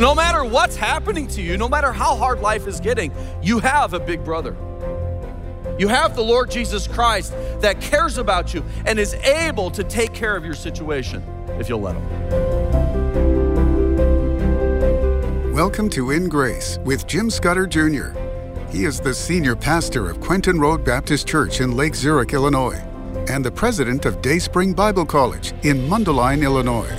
No matter what's happening to you, no matter how hard life is getting, you have a big brother. You have the Lord Jesus Christ that cares about you and is able to take care of your situation if you'll let him. Welcome to In Grace with Jim Scudder, Jr. He is the senior pastor of Quentin Road Baptist Church in Lake Zurich, Illinois, and the president of Dayspring Bible College in Mundelein, Illinois.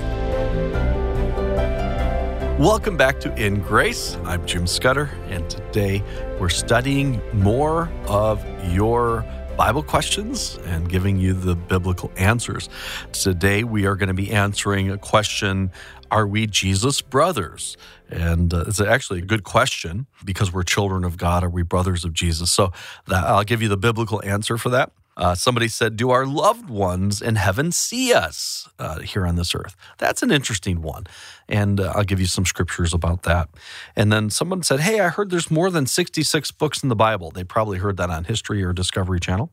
Welcome back to In Grace. I'm Jim Scudder, and today we're studying more of your Bible questions and giving you the biblical answers. Today we are going to be answering a question, are we Jesus' brothers? And it's actually a good question because we're children of God. Are we brothers of Jesus? So I'll give you the biblical answer for that. Somebody said, do our loved ones in heaven see us here on this earth? That's an interesting one. And I'll give you some scriptures about that. And then someone said, hey, I heard there's more than 66 books in the Bible. They probably heard that on History or Discovery Channel.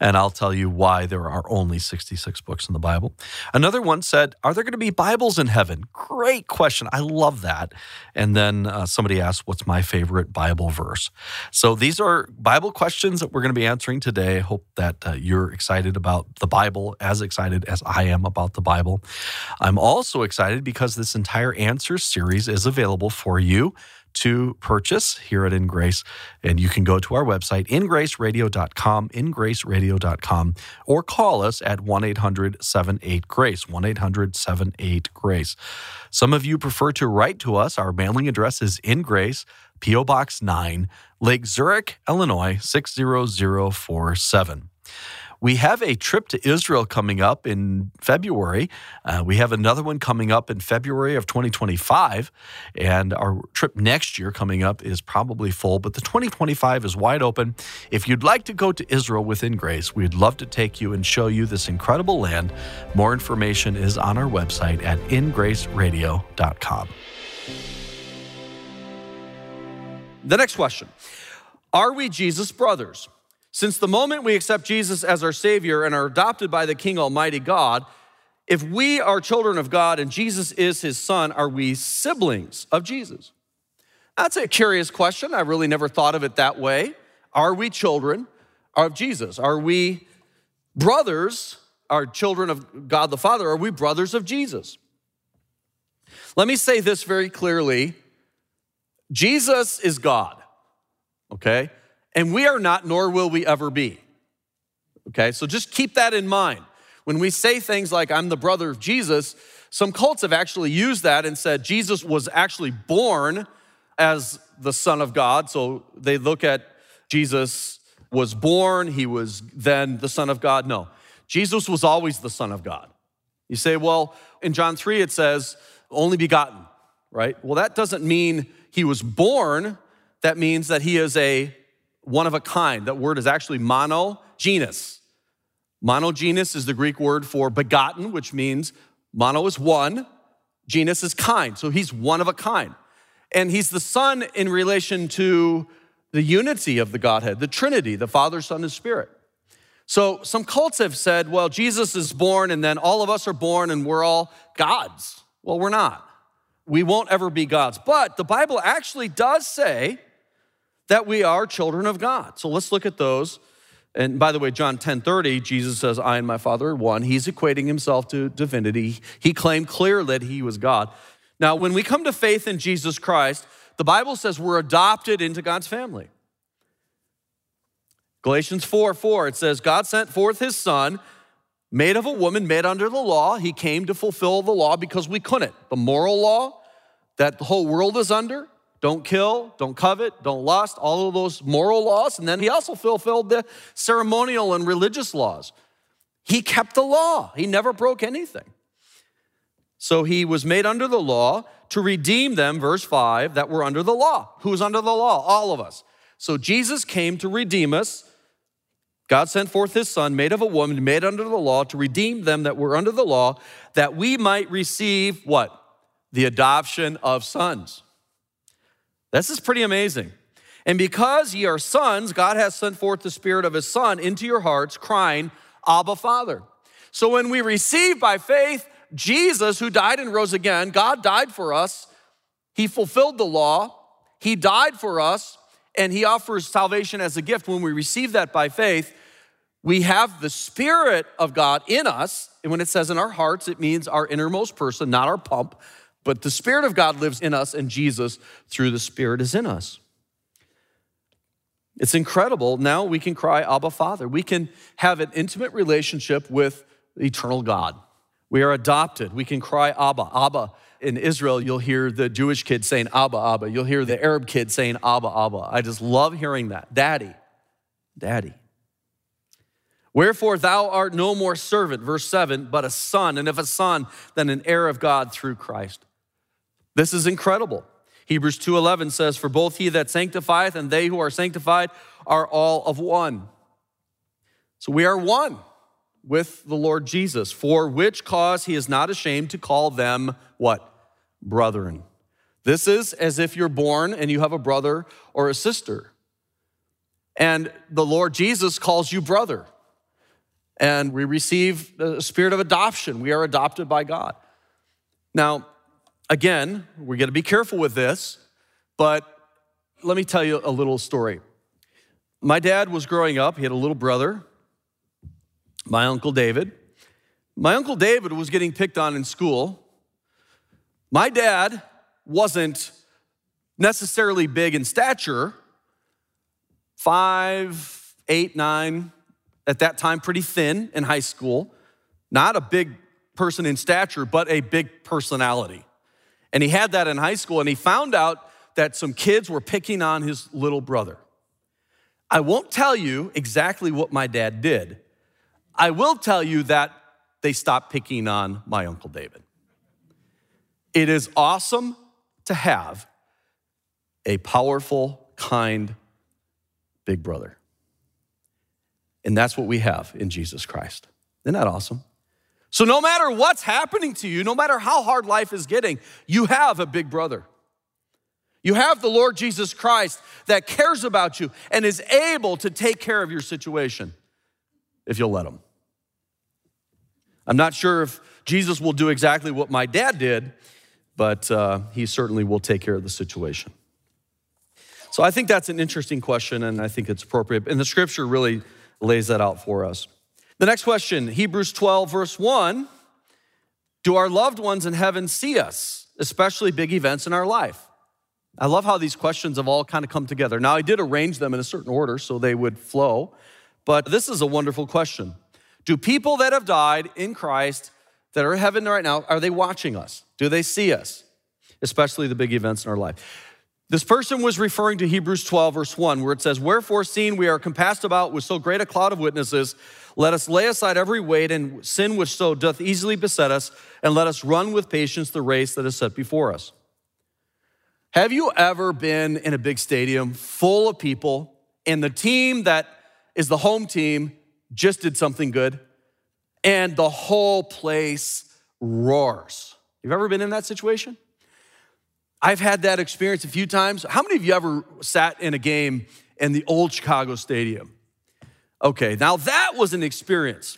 And I'll tell you why there are only 66 books in the Bible. Another one said, are there going to be Bibles in heaven? Great question. I love that. And then somebody asked, what's my favorite Bible verse? So these are Bible questions that we're going to be answering today. I hope that you're excited about the Bible, as excited as I am about the Bible. I'm also excited because this entire Answers series is available for you to purchase here at InGrace. And you can go to our website, ingraceradio.com, ingraceradio.com, or call us at 1-800-78-GRACE, 1-800-78-GRACE. Some of you prefer to write to us. Our mailing address is InGrace, P.O. Box 9, Lake Zurich, Illinois, 60047. We have a trip to Israel coming up in February. We have another one coming up in February of 2025. And our trip next year coming up is probably full, but the 2025 is wide open. If you'd like to go to Israel within Grace, we'd love to take you and show you this incredible land. More information is on our website at ingraceradio.com. The next question, are we Jesus' brothers? Since the moment we accept Jesus as our Savior and are adopted by the King Almighty God, if we are children of God and Jesus is his son, are we siblings of Jesus? That's a curious question. I really never thought of it that way. Are we children of Jesus? Are we brothers, are children of God the Father? Are we brothers of Jesus? Let me say this very clearly. Jesus is God, okay? And we are not, nor will we ever be. Okay, so just keep that in mind. When we say things like, I'm the brother of Jesus, some cults have actually used that and said Jesus was actually born as the Son of God. So they look at Jesus was born, he was then the Son of God. No, Jesus was always the Son of God. You say, well, in John 3, it says, only begotten, right? Well, that doesn't mean he was born. That means that he is a one of a kind. That word is actually monogenes. Monogenes is the Greek word for begotten, which means mono is one, genus is kind. So he's one of a kind. And he's the Son in relation to the unity of the Godhead, the Trinity, the Father, Son, and Spirit. So some cults have said, well, Jesus is born and then all of us are born and we're all gods. Well, we're not. We won't ever be gods. But the Bible actually does say that we are children of God. So let's look at those. And by the way, John 10:30, Jesus says, I and my Father are one. He's equating himself to divinity. He claimed clearly that he was God. Now, when we come to faith in Jesus Christ, the Bible says we're adopted into God's family. Galatians 4:4, it says, God sent forth his Son, made of a woman, made under the law. He came to fulfill the law because we couldn't. The moral law that the whole world is under, don't kill, don't covet, don't lust, all of those moral laws. And then he also fulfilled the ceremonial and religious laws. He kept the law. He never broke anything. So he was made under the law to redeem them, verse 5, that were under the law. Who's under the law? All of us. So Jesus came to redeem us. God sent forth his Son, made of a woman, made under the law, to redeem them that were under the law, that we might receive what? The adoption of sons. This is pretty amazing. And because ye are sons, God has sent forth the Spirit of his Son into your hearts, crying, Abba, Father. So when we receive by faith Jesus, who died and rose again, God died for us, He fulfilled the law, he died for us, and he offers salvation as a gift. When we receive that by faith, we have the Spirit of God in us. And when it says in our hearts, it means our innermost person, not our pump, but the Spirit of God lives in us, and Jesus through the Spirit is in us. It's incredible. Now we can cry, Abba, Father. We can have an intimate relationship with the eternal God. We are adopted. We can cry, Abba, Abba. In Israel, you'll hear the Jewish kid saying, Abba, Abba. You'll hear the Arab kid saying, Abba, Abba. I just love hearing that. Daddy, Daddy. Wherefore thou art no more servant, verse 7, but a son, and if a son, then an heir of God through Christ. This is incredible. Hebrews 2:11 says, for both he that sanctifieth and they who are sanctified are all of one. So we are one with the Lord Jesus, for which cause he is not ashamed to call them, what? Brethren. This is as if you're born and you have a brother or a sister. And the Lord Jesus calls you brother. And we receive the spirit of adoption. We are adopted by God. Now, again, we're going to be careful with this, but let me tell you a little story. My dad was growing up. He had a little brother, my Uncle David. My Uncle David was getting picked on in school. My dad wasn't necessarily big in stature, 5'8", 9", at that time pretty thin in high school, not a big person in stature, but a big personality. And he had that in high school, and he found out that some kids were picking on his little brother. I won't tell you exactly what my dad did. I will tell you that they stopped picking on my Uncle David. It is awesome to have a powerful, kind big brother. And that's what we have in Jesus Christ. Isn't that awesome? So no matter what's happening to you, no matter how hard life is getting, you have a big brother. You have the Lord Jesus Christ that cares about you and is able to take care of your situation if you'll let him. I'm not sure if Jesus will do exactly what my dad did, but he certainly will take care of the situation. So I think that's an interesting question, and I think it's appropriate. And the scripture really lays that out for us. The next question, Hebrews 12, verse 1. Do our loved ones in heaven see us, especially big events in our life? I love how these questions have all kind of come together. Now, I did arrange them in a certain order so they would flow, but this is a wonderful question. Do people that have died in Christ that are in heaven right now, are they watching us? Do they see us, especially the big events in our life? This person was referring to Hebrews 12, verse 1, where it says, wherefore, seeing we are compassed about with so great a cloud of witnesses, let us lay aside every weight and sin which so doth easily beset us, and let us run with patience the race that is set before us. Have you ever been in a big stadium full of people, and the team that is the home team just did something good, and the whole place roars? You've ever been in that situation? I've had that experience a few times. How many of you ever sat in a game in the old Chicago Stadium? Okay, now that was an experience,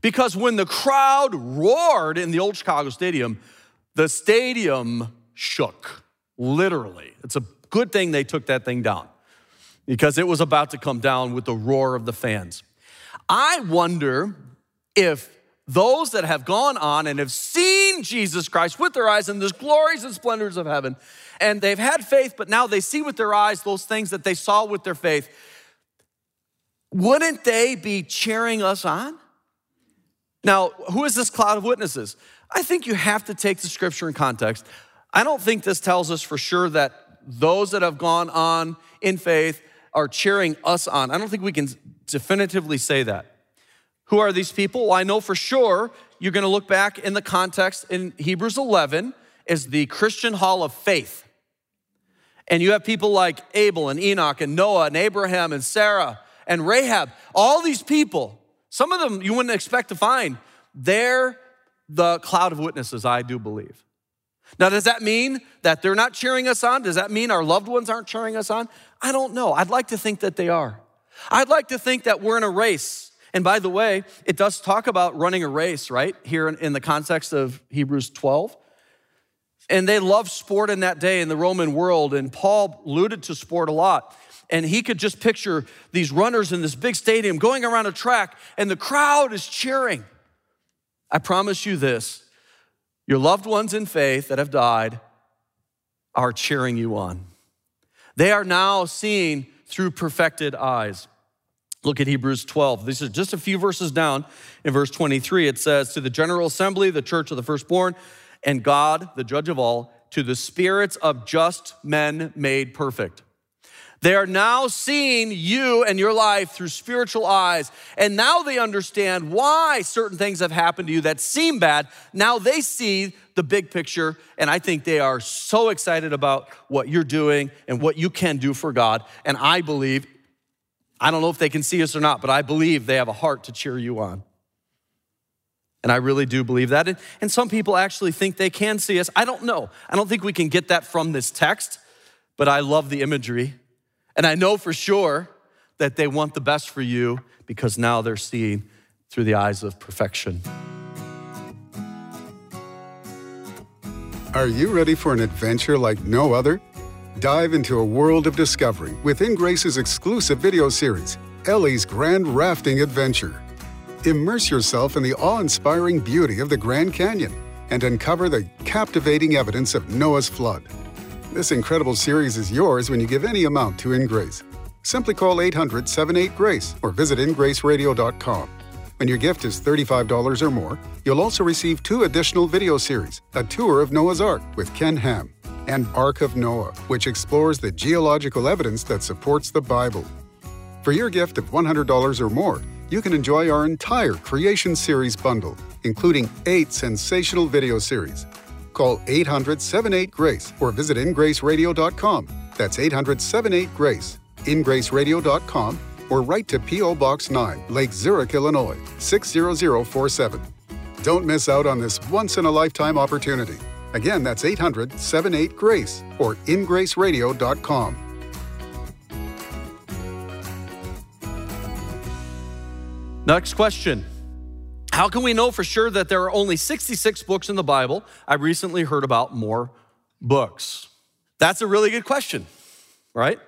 because when the crowd roared in the old Chicago Stadium, the stadium shook, literally. It's a good thing they took that thing down, because it was about to come down with the roar of the fans. I wonder if those that have gone on and have seen Jesus Christ with their eyes in the glories and splendors of heaven, and they've had faith, but now they see with their eyes those things that they saw with their faith, wouldn't they be cheering us on? Now, who is this cloud of witnesses? I think you have to take the scripture in context. I don't think this tells us for sure that those that have gone on in faith are cheering us on. I don't think we can definitively say that. Who are these people? Well, I know for sure you're going to look back in the context in Hebrews 11 as the Christian Hall of Faith. And you have people like Abel and Enoch and Noah and Abraham and Sarah and Rahab. All these people, some of them you wouldn't expect to find. They're the cloud of witnesses, I do believe. Now, does that mean that they're not cheering us on? Does that mean our loved ones aren't cheering us on? I don't know. I'd like to think that they are. I'd like to think that we're in a race. And by the way, it does talk about running a race, right? Here in the context of Hebrews 12. And they loved sport in that day in the Roman world, and Paul alluded to sport a lot. And he could just picture these runners in this big stadium going around a track, and the crowd is cheering. I promise you this, your loved ones in faith that have died are cheering you on. They are now seeing through perfected eyes. Look at Hebrews 12. These are just a few verses down. In verse 23, it says, to the general assembly, the church of the firstborn, and God, the judge of all, to the spirits of just men made perfect. They are now seeing you and your life through spiritual eyes, and now they understand why certain things have happened to you that seem bad. Now they see the big picture, and I think they are so excited about what you're doing and what you can do for God. And I believe, I don't know if they can see us or not, but I believe they have a heart to cheer you on. And I really do believe that. And some people actually think they can see us. I don't know. I don't think we can get that from this text, but I love the imagery. And I know for sure that they want the best for you because now they're seeing through the eyes of perfection. Are you ready for an adventure like no other? Dive into a world of discovery with InGrace's exclusive video series, Ellie's Grand Rafting Adventure. Immerse yourself in the awe-inspiring beauty of the Grand Canyon and uncover the captivating evidence of Noah's flood. This incredible series is yours when you give any amount to InGrace. Simply call 800-78-GRACE or visit ingraceradio.com. When your gift is $35 or more, you'll also receive 2 additional video series, A Tour of Noah's Ark with Ken Ham and Ark of Noah, which explores the geological evidence that supports the Bible. For your gift of $100 or more, you can enjoy our entire Creation Series bundle, including 8 sensational video series. Call 800-78-GRACE or visit ingraceradio.com. That's 800-78-GRACE, ingraceradio.com, or write to P.O. Box 9, Lake Zurich, Illinois, 60047. Don't miss out on this once-in-a-lifetime opportunity. Again, that's 800-78-GRACE or ingraceradio.com. Next question. How can we know for sure that there are only 66 books in the Bible? I recently heard about more books. That's a really good question, right?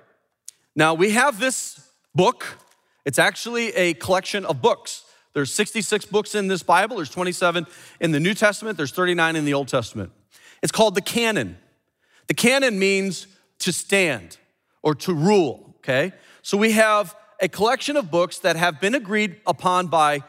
Now, we have this book. It's actually a collection of books. There's 66 books in this Bible. There's 27 in the New Testament. There's 39 in the Old Testament. It's called the canon. The canon means to stand or to rule, okay? So we have a collection of books that have been agreed upon by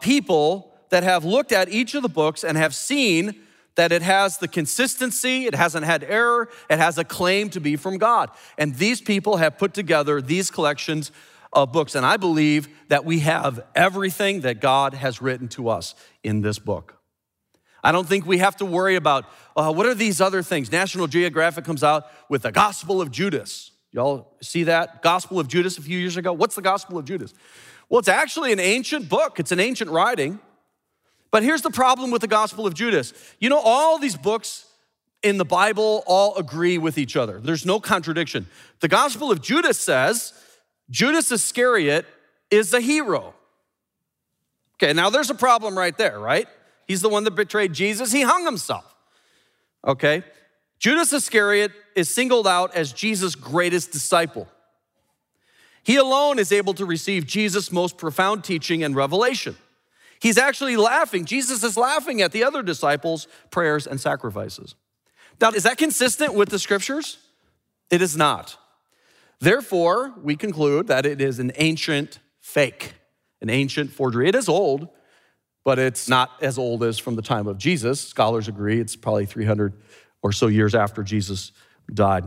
people that have looked at each of the books and have seen that it has the consistency, it hasn't had error, it has a claim to be from God. And these people have put together these collections of books. And I believe that we have everything that God has written to us in this book. I don't think we have to worry about, what are these other things? National Geographic comes out with the Gospel of Judas. Y'all see that? Gospel of Judas a few years ago. What's the Gospel of Judas? Well, it's actually an ancient book. It's an ancient writing. But here's the problem with the Gospel of Judas. You know, all these books in the Bible all agree with each other. There's no contradiction. The Gospel of Judas says, Judas Iscariot is the hero. Okay, now there's a problem right there, right? He's the one that betrayed Jesus. He hung himself. Okay, Judas Iscariot is singled out as Jesus' greatest disciple. He alone is able to receive Jesus' most profound teaching and revelation. He's actually laughing. Jesus is laughing at the other disciples' prayers and sacrifices. Now, is that consistent with the scriptures? It is not. Therefore, we conclude that it is an ancient fake, an ancient forgery. It is old, but it's not as old as from the time of Jesus. Scholars agree it's probably 300 or so years after Jesus died.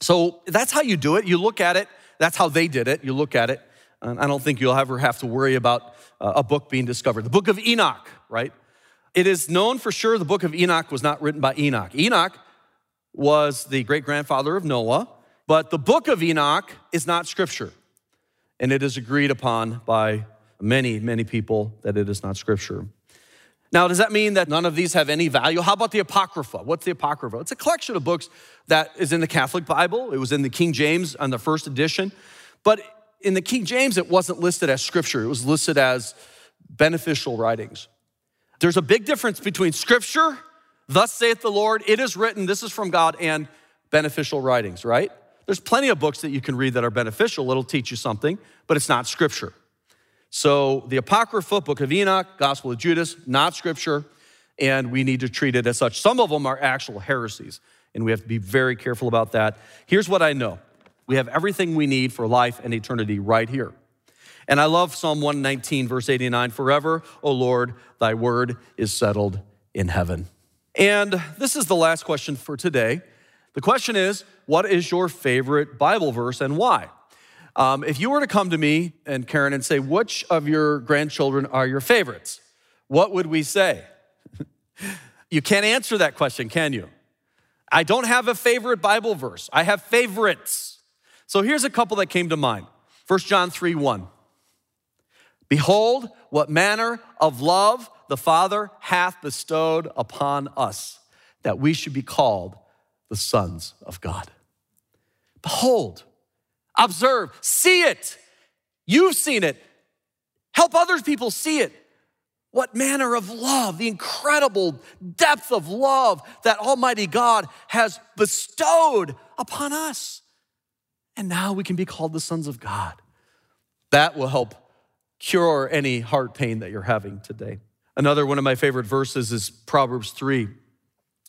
So that's how you do it. You look at it. That's how they did it. You look at it. And I don't think you'll ever have to worry about a book being discovered. The Book of Enoch, right? It is known for sure the Book of Enoch was not written by Enoch. Enoch was the great-grandfather of Noah, but the Book of Enoch is not scripture. And it is agreed upon by many, many people that it is not scripture. Now, does that mean that none of these have any value? How about the Apocrypha? What's the Apocrypha? It's a collection of books that is in the Catholic Bible. It was in the King James on the first edition. But in the King James, it wasn't listed as scripture. It was listed as beneficial writings. There's a big difference between scripture, Thus saith the Lord, it is written, this is from God, and beneficial writings, right? There's plenty of books that you can read that are beneficial. It'll teach you something, but it's not scripture. So the Apocrypha, Book of Enoch, Gospel of Judas, not scripture, and we need to treat it as such. Some of them are actual heresies, and we have to be very careful about that. Here's what I know. We have everything we need for life and eternity right here. And I love Psalm 119, verse 89, forever, O Lord, thy word is settled in heaven. And this is the last question for today. The question is, what is your favorite Bible verse and why? If you were to come to me and Karen and say, which of your grandchildren are your favorites? What would we say? You can't answer that question, can you? I don't have a favorite Bible verse. I have favorites. So here's a couple that came to mind. 1 John 3:1. Behold, what manner of love the Father hath bestowed upon us, that we should be called the sons of God. Behold, observe, see it. You've seen it. Help other people see it. What manner of love, the incredible depth of love that Almighty God has bestowed upon us. And now we can be called the sons of God. That will help cure any heart pain that you're having today. Another one of my favorite verses is Proverbs 3,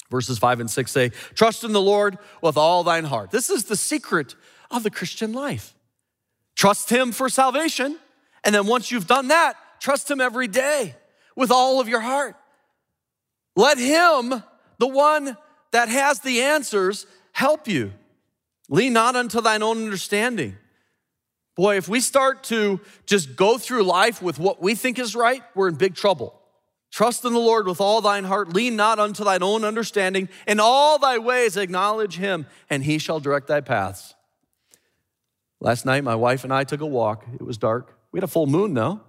verses 5 and 6 say, trust in the Lord with all thine heart. This is the secret of the Christian life. Trust him for salvation. And then once you've done that, trust him every day. With all of your heart. Let him, the one that has the answers, help you. Lean not unto thine own understanding. Boy, if we start to just go through life with what we think is right, we're in big trouble. Trust in the Lord with all thine heart. Lean not unto thine own understanding. In all thy ways acknowledge him, and he shall direct thy paths. Last night, my wife and I took a walk. It was dark. We had a full moon, though.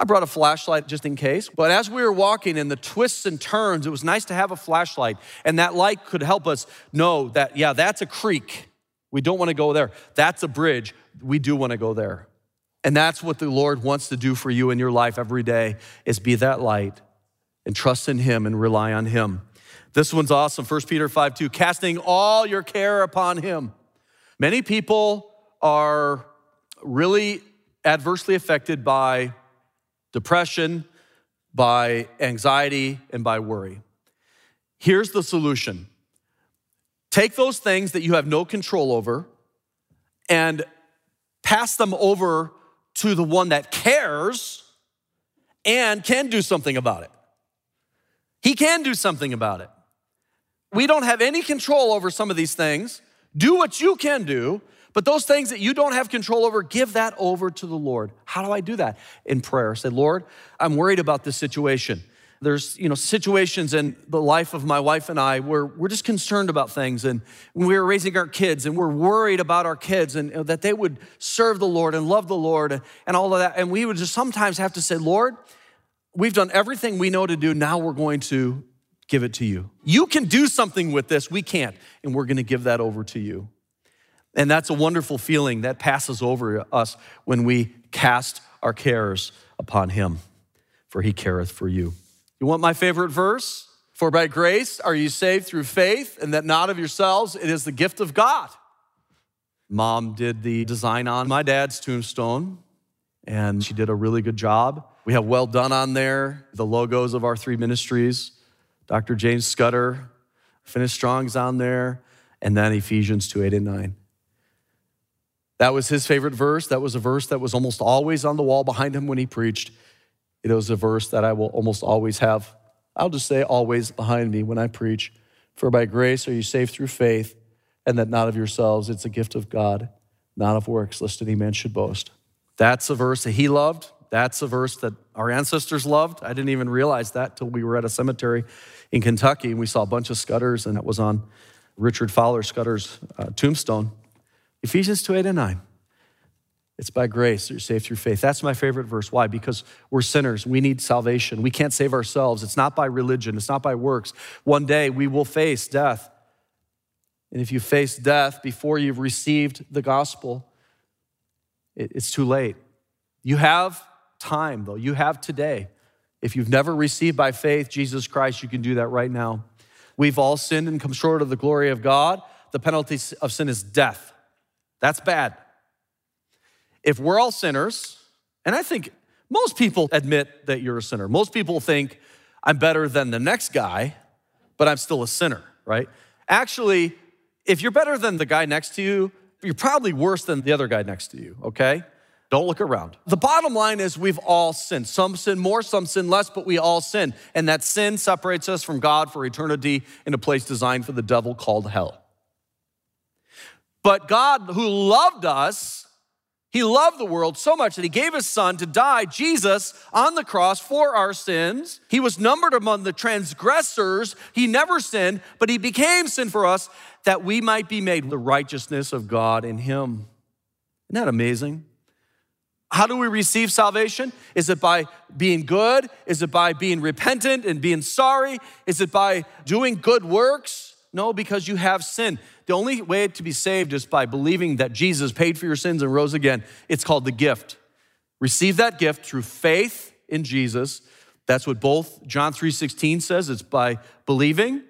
I brought a flashlight just in case, but as we were walking in the twists and turns, it was nice to have a flashlight, and that light could help us know that, yeah, that's a creek. We don't want to go there. That's a bridge. We do want to go there. And that's what the Lord wants to do for you in your life every day, is be that light and trust in him and rely on him. This one's awesome. 1 Peter 5:2, casting all your care upon him. Many people are really adversely affected by depression, by anxiety, and by worry. Here's the solution. Take those things that you have no control over and pass them over to the one that cares and can do something about it. He can do something about it. We don't have any control over some of these things. Do what you can do. But those things that you don't have control over, give that over to the Lord. How do I do that? In prayer. Say, Lord, I'm worried about this situation. There's, situations in the life of my wife and I where we're just concerned about things, and we're raising our kids, and we're worried about our kids, and that they would serve the Lord and love the Lord and all of that. And we would just sometimes have to say, Lord, we've done everything we know to do. Now we're going to give it to you. You can do something with this. We can't. And we're going to give that over to you. And that's a wonderful feeling that passes over us when we cast our cares upon him, for he careth for you. You want my favorite verse? For by grace are you saved through faith, and that not of yourselves, it is the gift of God. Mom did the design on my dad's tombstone, and she did a really good job. We have well done on there, the logos of our three ministries. Dr. James Scudder, Finish Strong's on there, and then Ephesians 2:8 and 9. That was his favorite verse. That was a verse that was almost always on the wall behind him when he preached. It was a verse that I will almost always have, I'll just say always behind me when I preach. For by grace are you saved through faith, and that not of yourselves, it's a gift of God, not of works, lest any man should boast. That's a verse that he loved. That's a verse that our ancestors loved. I didn't even realize that till we were at a cemetery in Kentucky, and we saw a bunch of Scudders, and it was on Richard Fowler Scudder's tombstone. Ephesians 2:8 and 9. It's by grace that you're saved through faith. That's my favorite verse. Why? Because we're sinners. We need salvation. We can't save ourselves. It's not by religion. It's not by works. One day we will face death. And if you face death before you've received the gospel, it's too late. You have time, though. You have today. If you've never received by faith Jesus Christ, you can do that right now. We've all sinned and come short of the glory of God. The penalty of sin is death. That's bad. If we're all sinners, and I think most people admit that you're a sinner. Most people think, I'm better than the next guy, but I'm still a sinner, right? Actually, if you're better than the guy next to you, you're probably worse than the other guy next to you, okay? Don't look around. The bottom line is we've all sinned. Some sin more, some sin less, but we all sin. And that sin separates us from God for eternity in a place designed for the devil called hell. But God, who loved us, he loved the world so much that he gave his son to die, Jesus, on the cross for our sins. He was numbered among the transgressors. He never sinned, but he became sin for us that we might be made the righteousness of God in him. Isn't that amazing? How do we receive salvation? Is it by being good? Is it by being repentant and being sorry? Is it by doing good works? No, because you have sin. The only way to be saved is by believing that Jesus paid for your sins and rose again. It's called the gift. Receive that gift through faith in Jesus. That's what both John 3:16 says. It's by believing.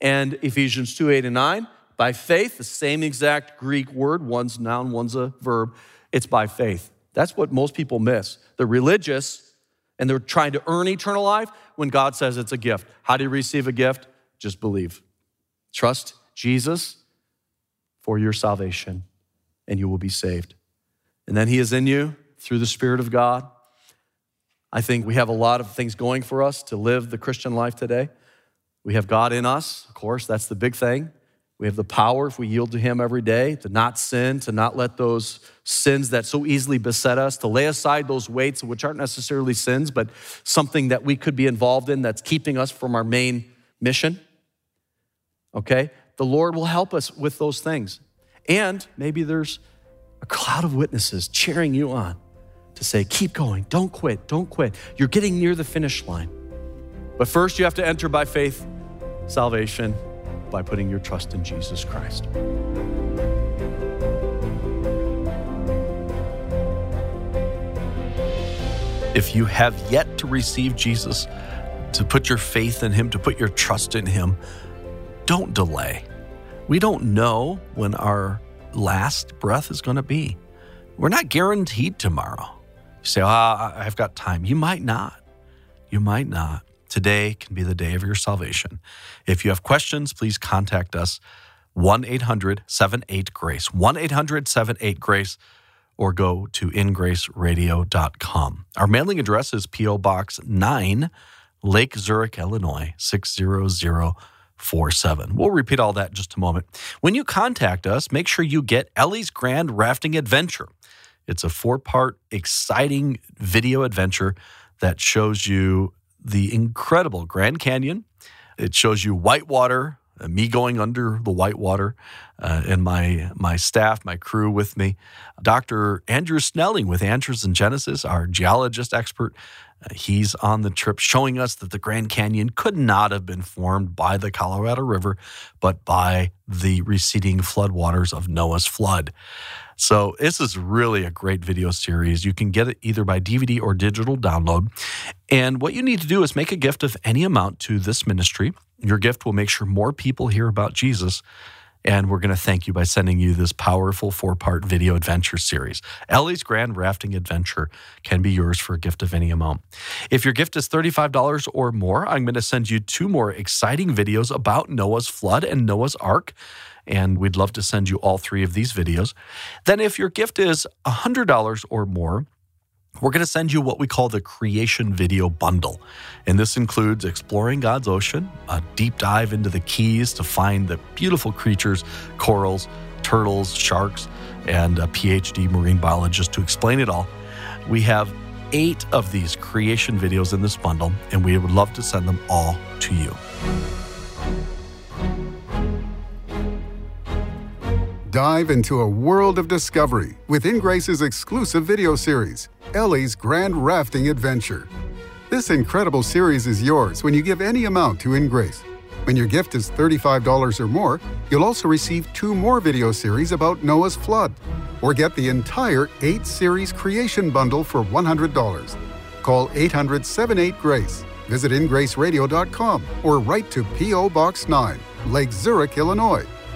And Ephesians 2:8 and 9, by faith, the same exact Greek word. One's noun, one's a verb. It's by faith. That's what most people miss. They're religious and they're trying to earn eternal life when God says it's a gift. How do you receive a gift? Just believe. Trust Jesus for your salvation, and you will be saved. And then he is in you through the Spirit of God. I think we have a lot of things going for us to live the Christian life today. We have God in us, of course, that's the big thing. We have the power, if we yield to him every day, to not sin, to not let those sins that so easily beset us, to lay aside those weights, which aren't necessarily sins, but something that we could be involved in that's keeping us from our main mission. Okay? The Lord will help us with those things. And maybe there's a cloud of witnesses cheering you on to say, keep going, don't quit, don't quit. You're getting near the finish line. But first you have to enter by faith salvation by putting your trust in Jesus Christ. If you have yet to receive Jesus, to put your faith in him, to put your trust in him, don't delay. We don't know when our last breath is going to be. We're not guaranteed tomorrow. You say, I've got time. You might not. You might not. Today can be the day of your salvation. If you have questions, please contact us, 1-800-78-GRACE, 1-800-78-GRACE, or go to ingraceradio.com. Our mailing address is P.O. Box 9, Lake Zurich, Illinois, 60047. We'll repeat all that in just a moment. When you contact us, make sure you get Ellie's Grand Rafting Adventure. It's a 4-part exciting video adventure that shows you the incredible Grand Canyon. It shows you whitewater, me going under the whitewater, and my staff, my crew with me. Dr. Andrew Snelling with Answers in Genesis, our geologist expert. He's on the trip showing us that the Grand Canyon could not have been formed by the Colorado River, but by the receding floodwaters of Noah's flood. So this is really a great video series. You can get it either by DVD or digital download. And what you need to do is make a gift of any amount to this ministry. Your gift will make sure more people hear about Jesus. And we're going to thank you by sending you this powerful 4-part video adventure series. Ellie's Grand Rafting Adventure can be yours for a gift of any amount. If your gift is $35 or more, I'm going to send you 2 more exciting videos about Noah's flood and Noah's Ark. And we'd love to send you all 3 of these videos. Then if your gift is $100 or more, we're going to send you what we call the Creation Video Bundle. And this includes exploring God's ocean, a deep dive into the Keys to find the beautiful creatures, corals, turtles, sharks, and a PhD marine biologist to explain it all. We have 8 of these creation videos in this bundle, and we would love to send them all to you. Dive into a world of discovery with InGrace's exclusive video series, Ellie's Grand Rafting Adventure. This incredible series is yours when you give any amount to InGrace. When your gift is $35 or more, you'll also receive 2 more video series about Noah's flood, or get the entire 8-series creation bundle for $100. Call 800-78-GRACE visit ingraceradio.com or write to P.O. Box 9, Lake Zurich, Illinois,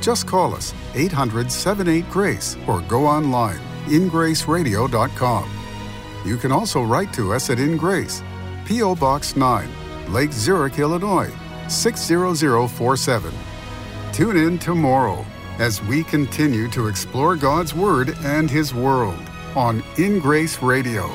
Just call us, 800-78-GRACE, or go online, ingraceradio.com. You can also write to us at In Grace, P.O. Box 9, Lake Zurich, Illinois, 60047. Tune in tomorrow as we continue to explore God's Word and His world on In Grace Radio.